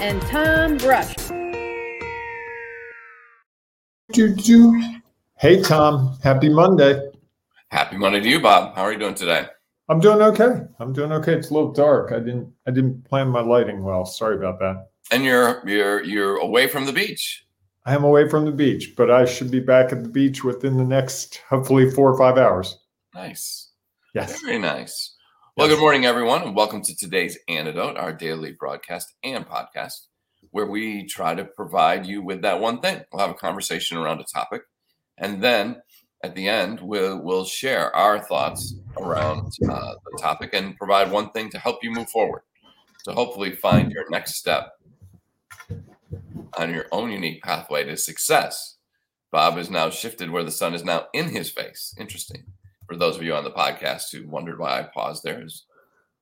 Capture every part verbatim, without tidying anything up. and Tom Brush. Do, do. Hey, Tom. Happy Monday. Happy Monday to you, Bob. How are you doing today? I'm doing okay. I'm doing okay. It's a little dark. I didn't I didn't plan my lighting well. Sorry about that. And you're you're you're away from the beach. I am away from the beach, but I should be back at the beach within the next, hopefully, four or five hours. Nice. Yes. Very nice. Well, yes. Good morning, everyone, and welcome to today's Antidote, our daily broadcast and podcast, where we try to provide you with that one thing. We'll have a conversation around a topic, and then at the end, we'll, we'll share our thoughts around uh, the topic and provide one thing to help you move forward, to hopefully find your next step on your own unique pathway to success. Bob has now shifted where the sun is now in his face. Interesting. For those of you on the podcast who wondered why I paused there, is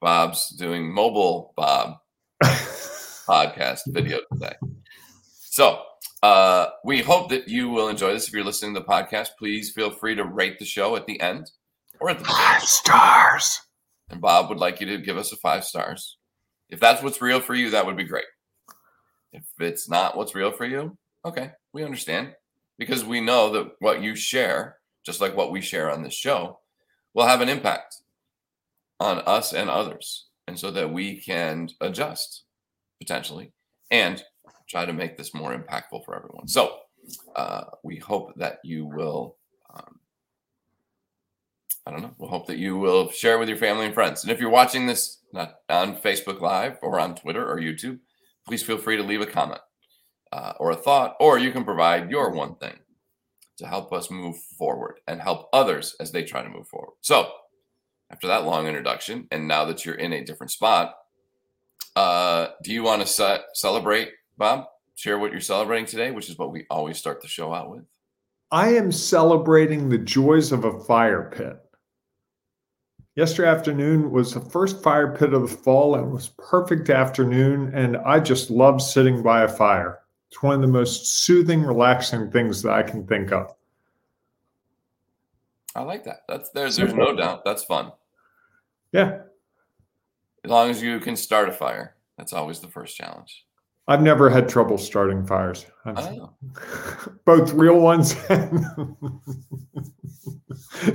Bob's doing mobile Bob podcast video today. So, Uh, we hope that you will enjoy this. If you're listening to the podcast, please feel free to rate the show at the end or at the beginning. Five stars. And Bob would like you to give us a five stars. If that's what's real for you, that would be great. If it's not what's real for you, okay, we understand. Because we know that what you share, just like what we share on this show, will have an impact on us and others. And so that we can adjust, potentially, and try to make this more impactful for everyone. So uh, we hope that you will, um, I don't know, we'll hope that you will share with your family and friends. And if you're watching this not on Facebook Live or on Twitter or YouTube, please feel free to leave a comment uh, or a thought, or you can provide your one thing to help us move forward and help others as they try to move forward. So after that long introduction, and now that you're in a different spot, uh, do you want to ce- celebrate Bob, share what you're celebrating today, which is what we always start the show out with. I am celebrating the joys of a fire pit. Yesterday afternoon was the first fire pit of the fall, and it was a perfect afternoon, and I just love sitting by a fire. It's one of the most soothing, relaxing things that I can think of. I like that. That's there's there's no doubt. That's fun. Yeah. As long as you can start a fire, that's always the first challenge. I've never had trouble starting fires. Oh. Both real ones. And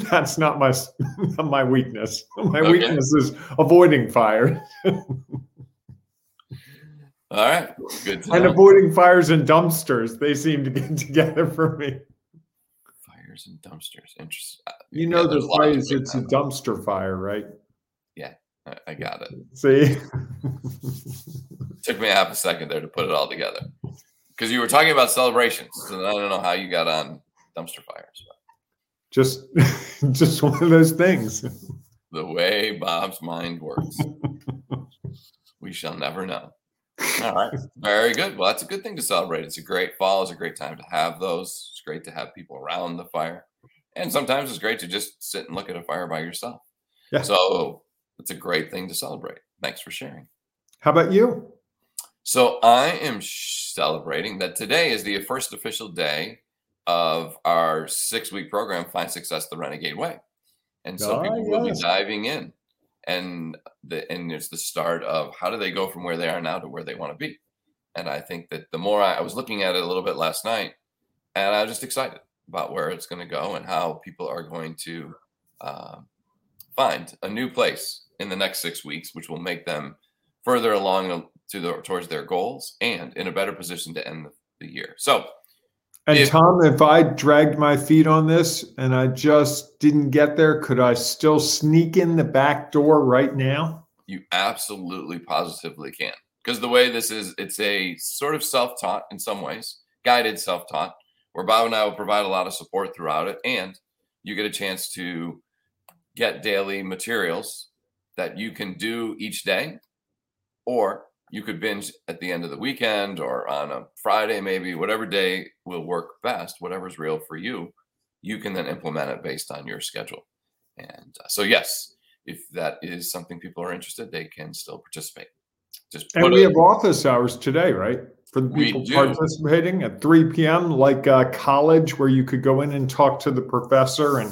that's not my not my weakness. My okay. weakness is avoiding fire. All right. Good to and know. Avoiding fires and dumpsters. They seem to get together for me. Fires and dumpsters. Interesting. You know, yeah, there's ways it's a dumpster fire, right? Yeah. I got it. See? Took me half a second there to put it all together. Because you were talking about celebrations. So I don't know how you got on dumpster fires. Just, just one of those things. The way Bob's mind works. We shall never know. All right. Very good. Well, that's a good thing to celebrate. It's a great fall. It's a great time to have those. It's great to have people around the fire. And sometimes it's great to just sit and look at a fire by yourself. Yeah. So it's a great thing to celebrate. Thanks for sharing. How about you? So I am sh- celebrating that today is the first official day of our six-week program, Find Success the Renegade Way. And so oh, people yes. will be diving in. And the, and it's the start of how do they go from where they are now to where they want to be. And I think that the more I, I was looking at it a little bit last night, and I was just excited about where it's going to go and how people are going to uh, find a new place in the next six weeks, which will make them further along to the, towards their goals and in a better position to end the year. So, and if, Tom, if I dragged my feet on this and I just didn't get there, could I still sneak in the back door right now? You absolutely positively can. Because the way this is, it's a sort of self-taught in some ways, guided self-taught, where Bob and I will provide a lot of support throughout it. And you get a chance to get daily materials that you can do each day, or you could binge at the end of the weekend or on a Friday, maybe whatever day will work best, whatever's real for you, you can then implement it based on your schedule. And uh, so, yes, if that is something people are interested, they can still participate. Just and we it, have office hours today, right? For the people participating at three p.m., like uh, college, where you could go in and talk to the professor and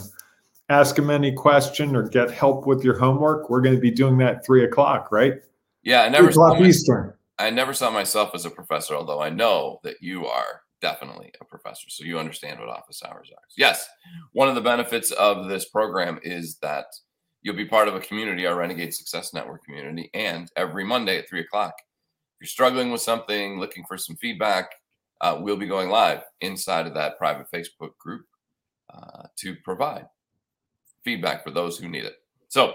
ask him any question or get help with your homework. We're going to be doing that at three o'clock, right? Yeah, I never, saw my, Eastern. I never saw myself as a professor, although I know that you are definitely a professor, so you understand what office hours are. Yes, one of the benefits of this program is that you'll be part of a community, our Renegade Success Network community, and every Monday at three o'clock, if you're struggling with something, looking for some feedback, uh, we'll be going live inside of that private Facebook group uh, to provide feedback for those who need it. So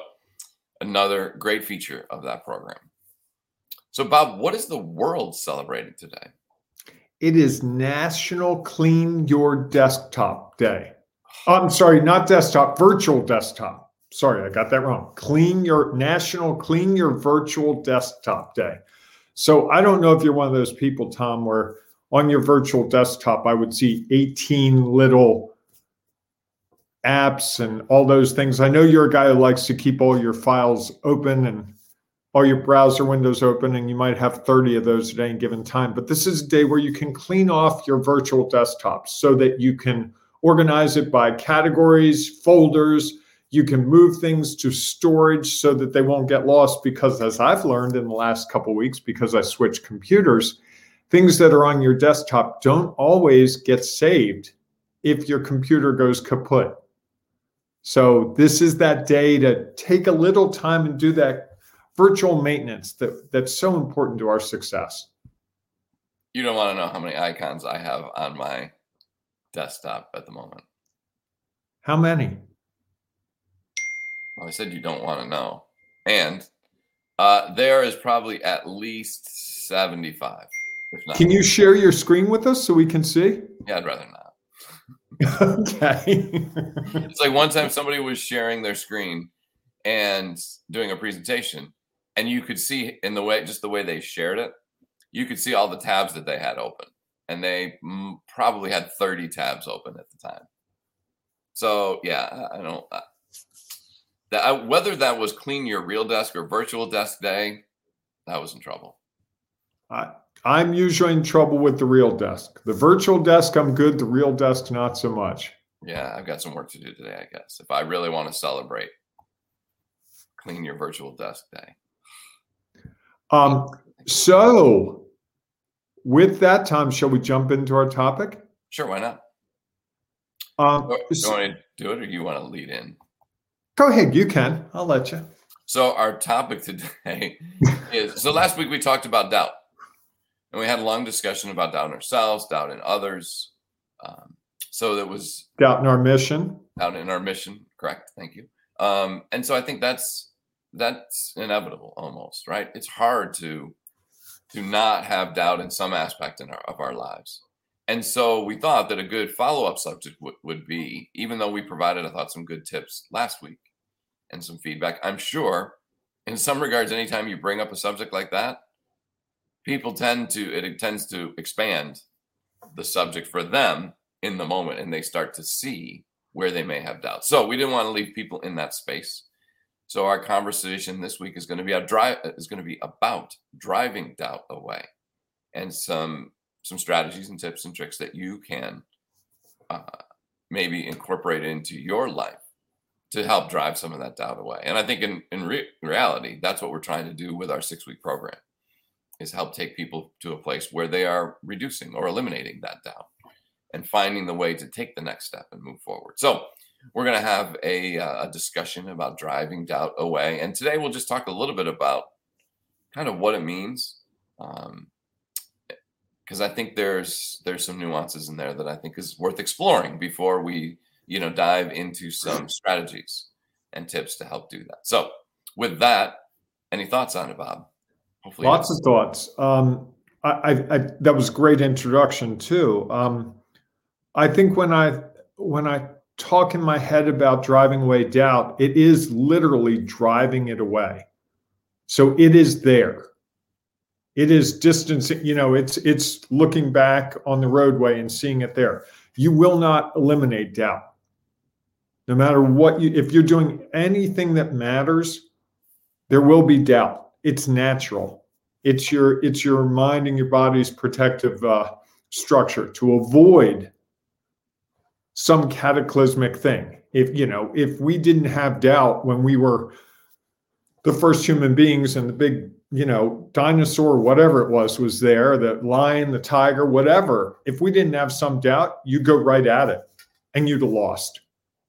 another great feature of that program. So, Bob, what is the world celebrating today? It is National Clean Your Desktop Day. I'm sorry, not desktop, virtual desktop. Sorry, I got that wrong. Clean your National Clean Your Virtual Desktop Day. So I don't know if you're one of those people, Tom, where on your virtual desktop, I would see eighteen little apps and all those things. I know you're a guy who likes to keep all your files open and all your browser windows open, and you might have thirty of those at any given time. But this is a day where you can clean off your virtual desktop so that you can organize it by categories, folders. You can move things to storage so that they won't get lost, because as I've learned in the last couple of weeks, because I switched computers, things that are on your desktop don't always get saved if your computer goes kaput. So this is that day to take a little time and do that virtual maintenance that, that's so important to our success. You don't want to know how many icons I have on my desktop at the moment. How many? Well, I said you don't want to know. And uh, there is probably at least seventy-five. If not. Can you share your screen with us so we can see? Yeah, I'd rather not. Okay. It's like one time somebody was sharing their screen and doing a presentation. And you could see in the way, just the way they shared it, you could see all the tabs that they had open. And they m- probably had thirty tabs open at the time. So, yeah, I don't. Uh, that I, whether that was Clean Your Real Desk or Virtual Desk Day, that was in trouble. I, I'm usually in trouble with the real desk. The virtual desk, I'm good. The real desk, not so much. Yeah, I've got some work to do today, I guess, if I really want to celebrate Clean Your Virtual Desk Day. Um, so with that, Tom, shall we jump into our topic? Sure, why not? Um, do you want to do it or do you want to lead in? Go ahead, you can. I'll let you. So our topic today is, so last week we talked about doubt. And we had a long discussion about doubt in ourselves, doubt in others. Um, so that was... Doubt in our mission. Doubt in our mission, correct. Thank you. Um, and so I think that's That's inevitable almost, right? It's hard to to not have doubt in some aspect in our, of our lives. And so we thought that a good follow-up subject w- would be, even though we provided, I thought, some good tips last week and some feedback, I'm sure in some regards, anytime you bring up a subject like that, people tend to, it, it tends to expand the subject for them in the moment, and they start to see where they may have doubt. So we didn't want to leave people in that space. So our conversation this week is going to be a drive is going to be about driving doubt away, and some some strategies and tips and tricks that you can uh, maybe incorporate into your life to help drive some of that doubt away. And I think in in re- reality, that's what we're trying to do with our six week program, is help take people to a place where they are reducing or eliminating that doubt and finding the way to take the next step and move forward. So we're going to have a, uh, a discussion about driving doubt away. And today we'll just talk a little bit about kind of what it means. Um, because I think there's there's some nuances in there that I think is worth exploring before we, you know, dive into some strategies and tips to help do that. So with that, any thoughts on it, Bob? Hopefully Lots of thoughts. Um, I, I, I, that was a great introduction, too. Um, I think when I when I... talk in my head about driving away doubt, it is literally driving it away. So it is there. It is distancing, you know, it's it's looking back on the roadway and seeing it there. You will not eliminate doubt. No matter what you, if you're doing anything that matters, there will be doubt. It's natural. It's your it's your mind and your body's protective uh, structure to avoid some cataclysmic thing. If, you know, if we didn't have doubt when we were the first human beings and the big, you know, dinosaur, whatever it was, was there, the lion, the tiger, whatever. If we didn't have some doubt, you'd go right at it and you'd have lost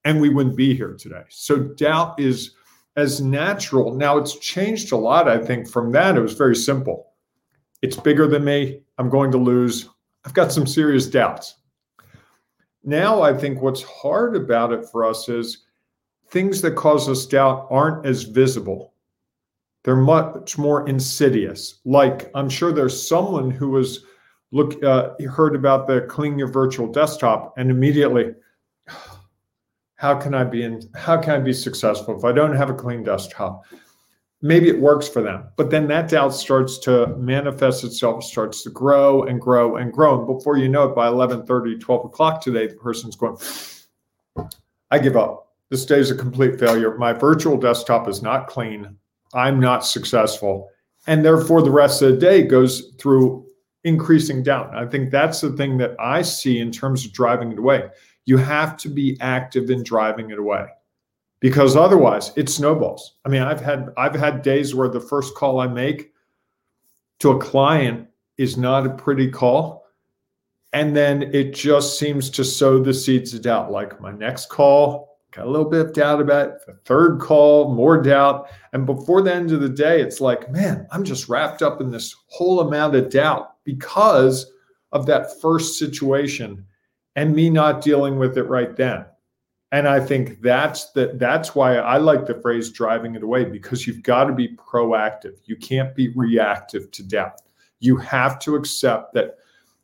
and we wouldn't be here today. So doubt is as natural. Now it's changed a lot, I think, from that. It was very simple. It's bigger than me. I'm going to lose. I've got some serious doubts. Now I think what's hard about it for us is things that cause us doubt aren't as visible. They're much more insidious. Like, I'm sure there's someone who was look uh, heard about the clean your virtual desktop and immediately, how can I be in? How can I be successful if I don't have a clean desktop? Maybe it works for them, but then that doubt starts to manifest itself, starts to grow and grow and grow, and before you know it, by eleven thirty, twelve o'clock today, the person's going, I give up. This day is a complete failure. My virtual desktop is not clean. I'm not successful. And therefore, the rest of the day goes through increasing doubt. I think that's the thing that I see in terms of driving it away. You have to be active in driving it away because otherwise it snowballs. I mean, I've had I've had days where the first call I make to a client is not a pretty call. And then it just seems to sow the seeds of doubt. Like my next call, got a little bit of doubt about it. The third call, more doubt. And before the end of the day, it's like, man, I'm just wrapped up in this whole amount of doubt because of that first situation and me not dealing with it right then. And I think that's the, that's why I like the phrase driving it away, because you've got to be proactive. You can't be reactive to doubt. You have to accept that,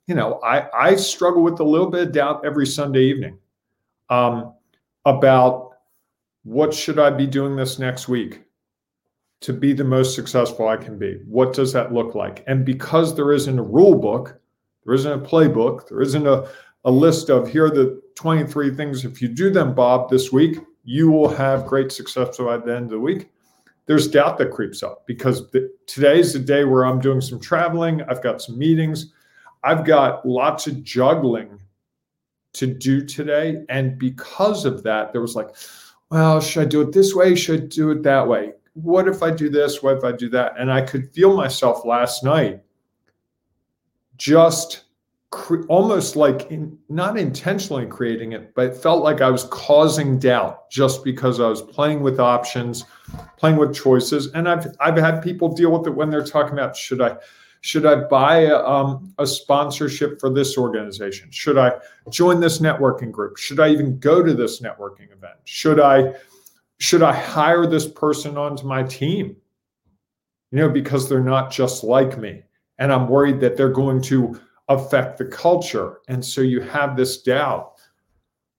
you know, I, I struggle with a little bit of doubt every Sunday evening. Um, about what should I be doing this next week to be the most successful I can be? What does that look like? And because there isn't a rule book, there isn't a playbook, there isn't a, a list of here are the twenty-three things. If you do them, Bob, this week, you will have great success by the end of the week. There's doubt that creeps up because the, today's the day where I'm doing some traveling. I've got some meetings. I've got lots of juggling to do today. And because of that, there was like, well, should I do it this way? Should I do it that way? What if I do this? What if I do that? And I could feel myself last night just cre- almost like in, not intentionally creating it, but it felt like I was causing doubt just because I was playing with options, playing with choices. And I've I've had people deal with it when they're talking about, should I Should I buy a, um, a sponsorship for this organization? Should I join this networking group? Should I even go to this networking event? Should I should I hire this person onto my team? You know, because they're not just like me. And I'm worried that they're going to affect the culture. And so you have this doubt.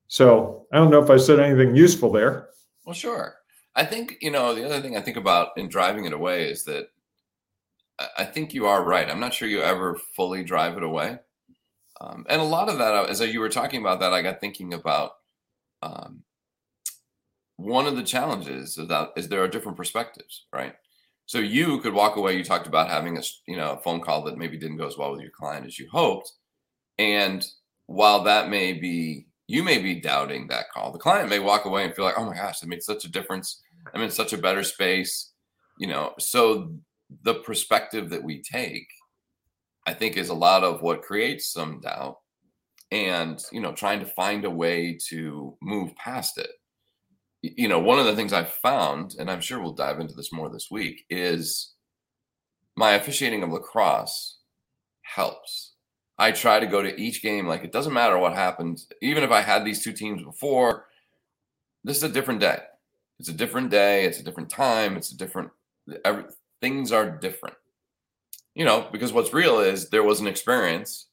So I don't know if I said anything useful there. Well, sure. I think, you know, the other thing I think about in driving it away is that I think you are right. I'm not sure you ever fully drive it away. Um, and a lot of that, as you were talking about that, I got thinking about um, one of the challenges is that is there are different perspectives, right? So you could walk away. You talked about having a you know a phone call that maybe didn't go as well with your client as you hoped. And while that may be, you may be doubting that call, the client may walk away and feel like, oh my gosh, that made such a difference. I'm in such a better space, you know, so the perspective that we take, I think, is a lot of what creates some doubt and, you know, trying to find a way to move past it. You know, one of the things I've found, and I'm sure we'll dive into this more this week, is my officiating of lacrosse helps. I try to go to each game like it doesn't matter what happens. Even if I had these two teams before, this is a different day. It's a different day. It's a different time. It's a different every. Things are different, you know, because what's real is there was an experience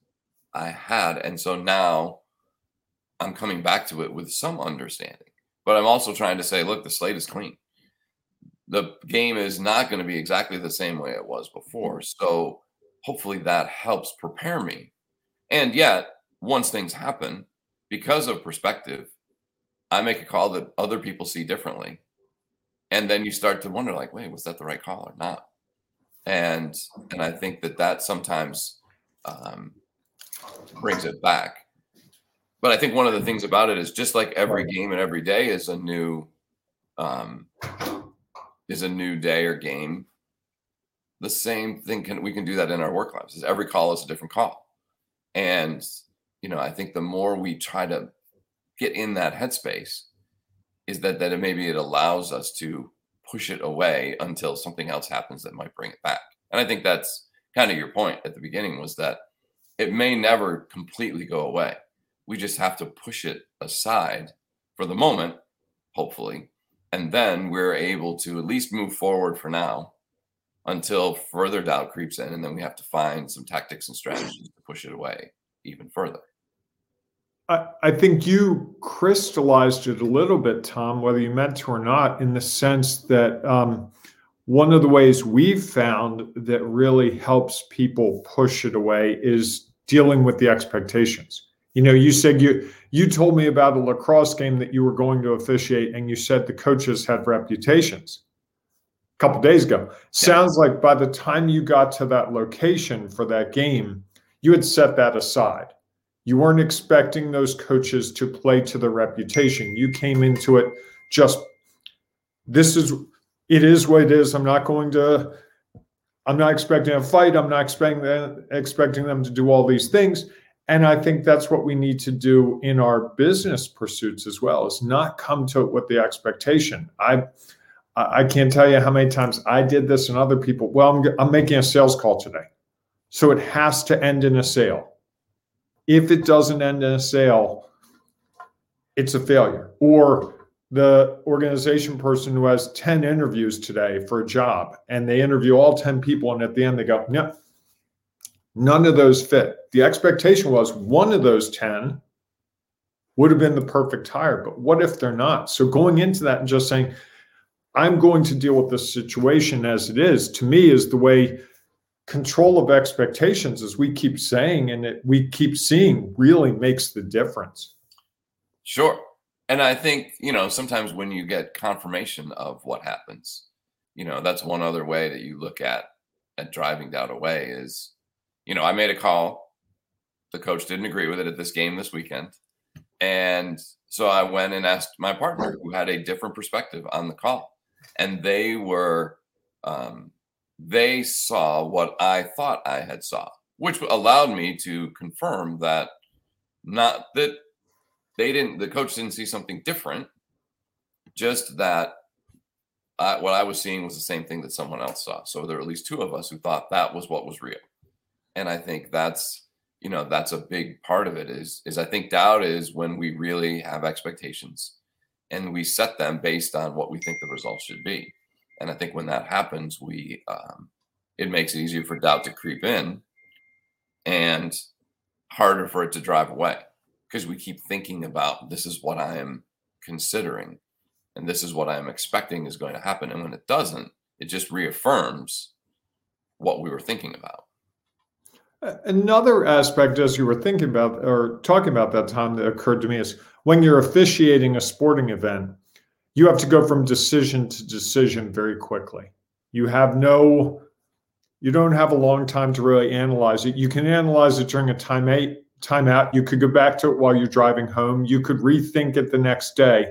I had. And so now I'm coming back to it with some understanding, but I'm also trying to say, look, the slate is clean. The game is not going to be exactly the same way it was before. So hopefully that helps prepare me. And yet, once things happen, because of perspective, I make a call that other people see differently. And then you start to wonder, like, wait, was that the right call or not? And and I think that that sometimes um, brings it back. But I think one of the things about it is, just like every game and every day is a new um, is a new day or game, the same thing can we can do that in our work lives. Is every call is a different call. And, you know, I think the more we try to get in that headspace is that that it maybe it allows us to push it away until something else happens that might bring it back. And I think that's kind of your point at the beginning, was that it may never completely go away. We just have to push it aside for the moment, hopefully. And then we're able to at least move forward for now until further doubt creeps in. And then we have to find some tactics and strategies to push it away even further. I, I think you crystallized it a little bit, Tom, whether you meant to or not, in the sense that um, one of the ways we've found that really helps people push it away is dealing with the expectations. You know, you said you you told me about a lacrosse game that you were going to officiate, and you said the coaches had reputations a couple of days ago. Yeah. Sounds like by the time you got to that location for that game, you had set that aside. You weren't expecting those coaches to play to their reputation. You came into it just, this is, it is what it is. I'm not going to, I'm not expecting a fight. I'm not expecting them, expecting them to do all these things. And I think that's what we need to do in our business pursuits as well, is not come to it with the expectation. I I can't tell you how many times I did this and other people, well, I'm, I'm making a sales call today, so it has to end in a sale. If it doesn't end in a sale, it's a failure. Or the organization person who has ten interviews today for a job, and they interview all ten people, and at the end they go, no. None of those fit. The expectation was one of those ten would have been the perfect hire, but what if they're not? So going into that and just saying, I'm going to deal with this situation as it is, to me is the way. Control of expectations, as we keep saying, and it, we keep seeing, really makes the difference. Sure. And I think, you know, sometimes when you get confirmation of what happens, you know, that's one other way that you look at, at driving doubt away is, you know, I made a call. The coach didn't agree with it at this game this weekend. And so I went and asked my partner, who had a different perspective on the call. And they were, um, they saw what I thought I had saw, which allowed me to confirm that not that they didn't, the coach didn't see something different, just that I, what I was seeing was the same thing that someone else saw. So there were at least two of us who thought that was what was real. And I think that's, you know, that's a big part of it is, is I think doubt is when we really have expectations and we set them based on what we think the results should be. And I think when that happens, we um, it makes it easier for doubt to creep in and harder for it to drive away, because we keep thinking about this is what I am considering and this is what I'm expecting is going to happen. And when it doesn't, it just reaffirms what we were thinking about. Another aspect, as you were thinking about or talking about that time, that occurred to me is when you're officiating a sporting event, you have to go from decision to decision very quickly. You have no, you don't have a long time to really analyze it. You can analyze it during a timeout. Timeout. You could go back to it while you're driving home. You could rethink it the next day.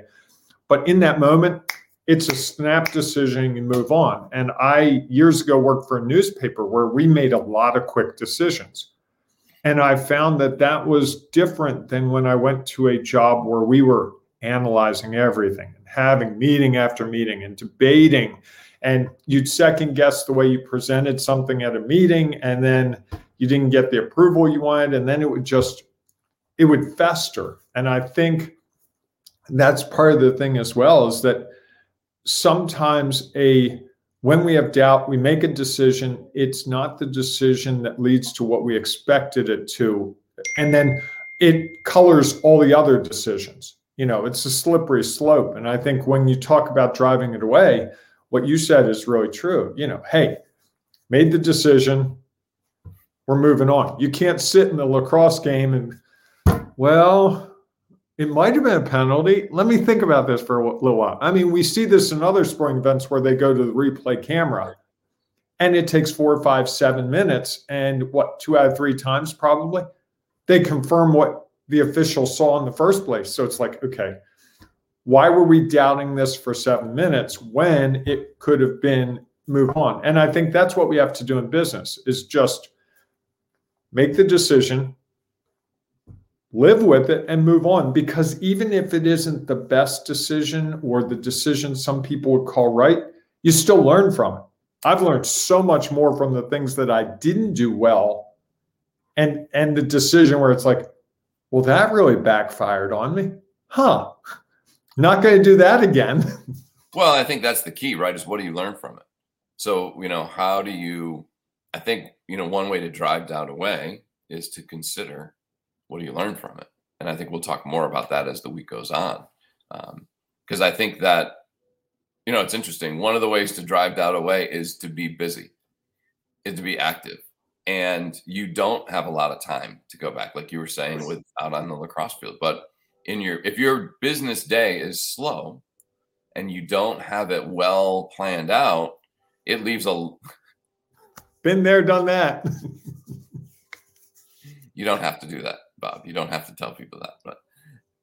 But in that moment, it's a snap decision and move on. And I, years ago, worked for a newspaper where we made a lot of quick decisions. And I found that that was different than when I went to a job where we were analyzing everything and having meeting after meeting and debating. And you'd second guess the way you presented something at a meeting, and then you didn't get the approval you wanted. And then it would just, it would fester. And I think that's part of the thing as well, is that sometimes a when we have doubt, we make a decision. It's not the decision that leads to what we expected it to. And then it colors all the other decisions. You know, it's a slippery slope. And I think when you talk about driving it away, what you said is really true. You know, hey, made the decision. we're moving on. You can't sit in the lacrosse game and, well, it might have been a penalty. Let me think about this for a little while. I mean, we see this in other sporting events where they go to the replay camera, and it takes four, five, seven minutes, and what, two out of three times probably, they confirm what the official saw in the first place. So it's like, okay, why were we doubting this for seven minutes when it could have been moved on? And I think that's what we have to do in business, is just make the decision, live with it, and move on. Because even if it isn't the best decision or the decision some people would call right, you still learn from it. I've learned so much more from the things that I didn't do well, and and the decision where it's like, well, that really backfired on me. Huh. Not going to do that again. Well, I think that's the key, right? Is what do you learn from it? So, you know, how do you, I think, you know, one way to drive doubt away is to consider, what do you learn from it? And I think we'll talk more about that as the week goes on. Um, because I think that, you know, it's interesting. One of the ways to drive doubt away is to be busy, is to be active. And you don't have a lot of time to go back, like you were saying, with out on the lacrosse field. But in your, if your business day is slow and you don't have it well planned out, it leaves a been there, done that. You don't have to do that, Bob. You don't have to tell people that. But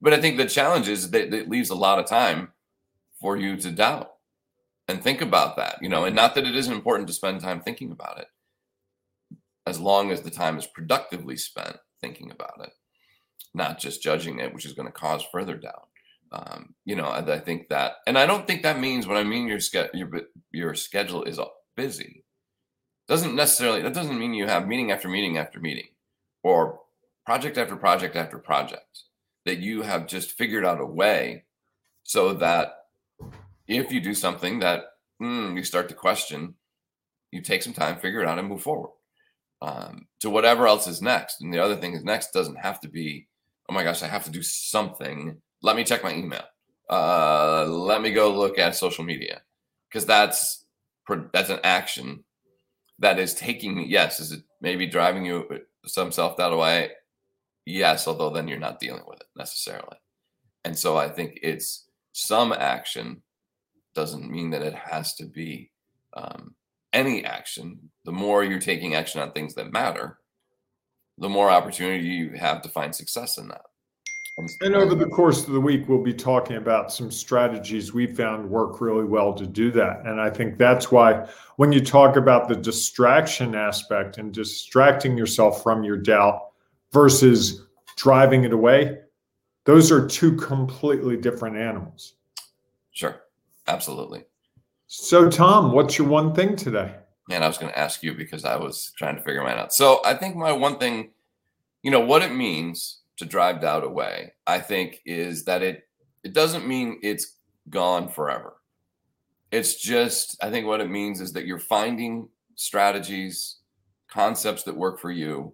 but I think the challenge is that it leaves a lot of time for you to doubt and think about that, you know, and not that it isn't important to spend time thinking about it, as long as the time is productively spent thinking about it, not just judging it, which is going to cause further doubt. Um, you know, I, I think that, and I don't think that means, what I mean, your, your, your schedule is busy. Doesn't necessarily, that doesn't mean you have meeting after meeting after meeting, or project after project after project, that you have just figured out a way so that if you do something that mm, you start to question, you take some time, figure it out, and move forward. Um, to whatever else is next. And the other thing is next doesn't have to be, oh my gosh, I have to do something. Let me check my email. Uh, let me go look at social media. Because that's that's an action that is taking, yes, is it maybe driving you some self-doubt away? Yes, although then you're not dealing with it necessarily. And so I think it's some action doesn't mean that it has to be um, any action. The more you're taking action on things that matter, the more opportunity you have to find success in that. And over the course of the week, we'll be talking about some strategies we found work really well to do that. And I think that's why when you talk about the distraction aspect and distracting yourself from your doubt versus driving it away, those are two completely different animals. Sure. Absolutely. So, Tom, what's your one thing today? Man, I was going to ask you because I was trying to figure mine out. So I think my one thing, you know, what it means to drive doubt away, I think, is that it it doesn't mean it's gone forever. It's just, I think what it means is that you're finding strategies, concepts that work for you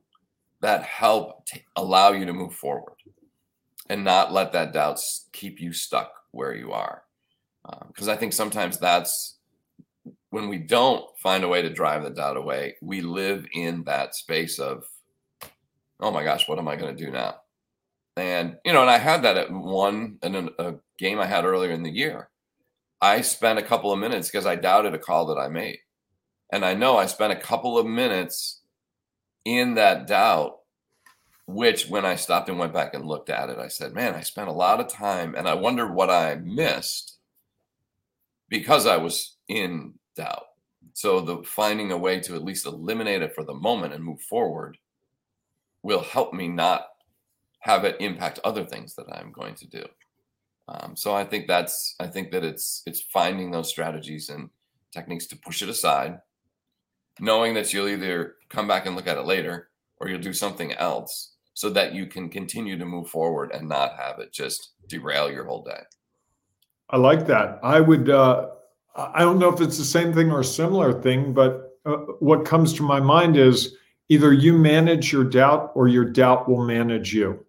that help t- allow you to move forward and not let that doubt keep you stuck where you are. Because um, I think sometimes that's when we don't find a way to drive the doubt away, we live in that space of, oh my gosh, what am I going to do now? And, you know, and I had that at one, in a, a game I had earlier in the year. I spent a couple of minutes because I doubted a call that I made. And I know I spent a couple of minutes in that doubt, which when I stopped and went back and looked at it, I said, man, I spent a lot of time and I wondered what I missed. Because I was in doubt. So the finding a way to at least eliminate it for the moment and move forward will help me not have it impact other things that I'm going to do. Um, so I think that's, I think that it's, it's finding those strategies and techniques to push it aside, knowing that you'll either come back and look at it later or you'll do something else so that you can continue to move forward and not have it just derail your whole day. I like that. I would, uh, I don't know if it's the same thing or a similar thing, but uh, what comes to my mind is either you manage your doubt or your doubt will manage you.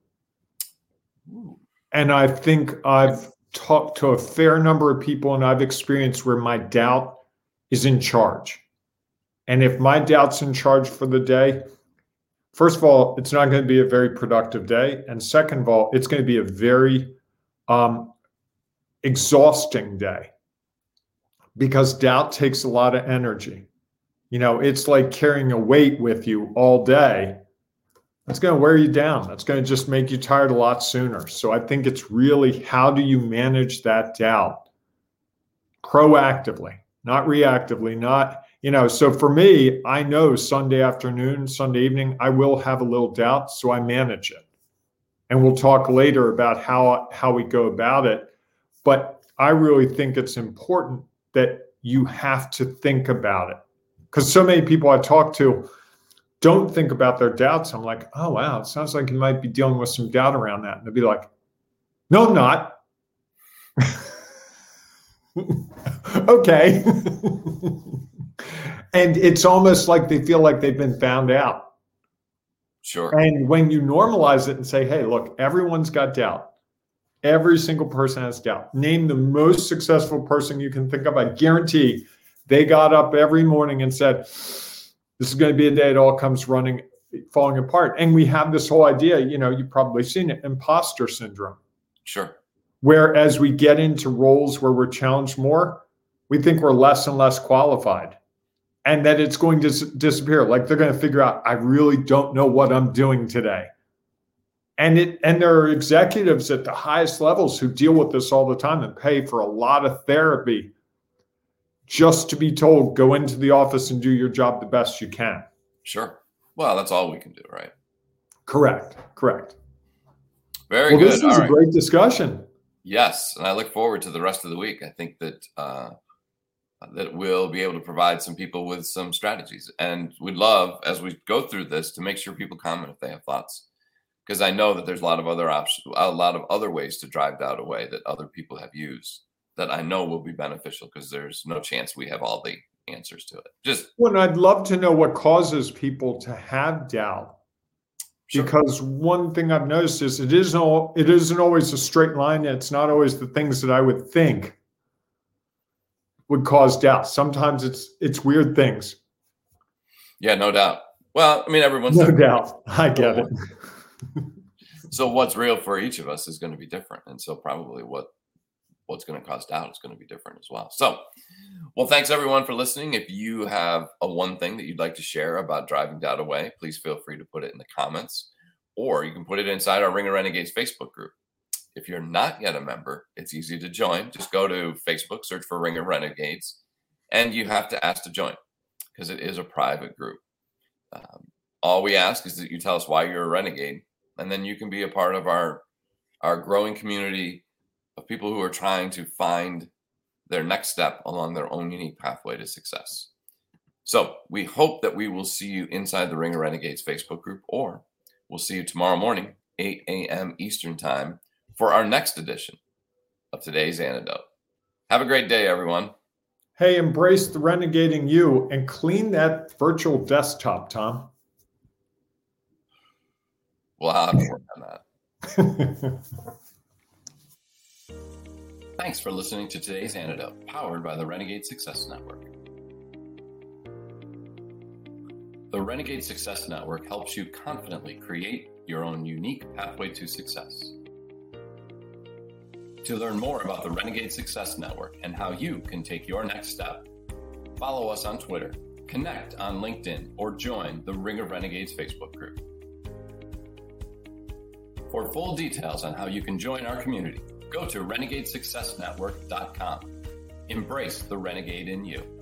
Ooh. And I think I've talked to a fair number of people and I've experienced where my doubt is in charge. And if my doubt's in charge for the day, first of all, it's not going to be a very productive day. And second of all, it's going to be a very um, exhausting day, because doubt takes a lot of energy. You know, it's like carrying a weight with you all day. That's going to wear you down. That's going to just make you tired a lot sooner. So I think it's really, how do you manage that doubt proactively, not reactively, not, you know, so for me, I know Sunday afternoon, Sunday evening, I will have a little doubt. So I manage it. And we'll talk later about how, how we go about it. But I really think it's important that you have to think about it, because so many people I talk to don't think about their doubts. I'm like, oh, wow, it sounds like you might be dealing with some doubt around that. And they'll be like, no, I'm not. Okay. And it's almost like they feel like they've been found out. Sure. And when you normalize it and say, hey, look, everyone's got doubt. Every single person has doubt. Name the most successful person you can think of. I guarantee they got up every morning and said, this is going to be a day it all comes running, falling apart. And we have this whole idea, you know, you've probably seen it, imposter syndrome. Sure. Where as we get into roles where we're challenged more, we think we're less and less qualified, and that it's going to dis- disappear. Like they're going to figure out, I really don't know what I'm doing today. And it, and there are executives at the highest levels who deal with this all the time and pay for a lot of therapy just to be told, go into the office and do your job the best you can. Sure. Well, that's all we can do, right? Correct. Correct. Very well, good. This is all a right. great discussion. Yes. And I look forward to the rest of the week. I think that uh, that we'll be able to provide some people with some strategies. And we'd love, as we go through this, to make sure people comment if they have thoughts. Because I know that there's a lot of other options, a lot of other ways to drive doubt away that other people have used, that I know will be beneficial, because there's no chance we have all the answers to it. Just well, I'd love to know what causes people to have doubt, sure. Because one thing I've noticed is it isn't all, it isn't always a straight line. It's not always the things that I would think would cause doubt. Sometimes it's it's weird things. Yeah, no doubt. Well, I mean, everyone's no doubt. I get it. So what's real for each of us is going to be different, and so probably what. What's going to cause doubt is going to be different as well. So, well, thanks everyone for listening. If you have a one thing that you'd like to share about driving doubt away, please feel free to put it in the comments, or you can put it inside our Ring of Renegades Facebook group. If you're not yet a member, it's easy to join. Just go to Facebook, search for Ring of Renegades, and you have to ask to join, because it is a private group. Um, all we ask is that you tell us why you're a renegade, and then you can be a part of our, our growing community of people who are trying to find their next step along their own unique pathway to success. So we hope that we will see you inside the Ring of Renegades Facebook group, or we'll see you tomorrow morning, eight a.m. Eastern time, for our next edition of Today's Antidote. Have a great day, everyone. Hey, embrace the renegading you, and clean that virtual desktop, Tom. Well, I'll have to work on that. Thanks for listening to Today's Antidote, powered by the Renegade Success Network. The Renegade Success Network helps you confidently create your own unique pathway to success. To learn more about the Renegade Success Network and how you can take your next step, follow us on Twitter, connect on LinkedIn, or join the Ring of Renegades Facebook group. For full details on how you can join our community, go to renegade success network dot com. Embrace the renegade in you.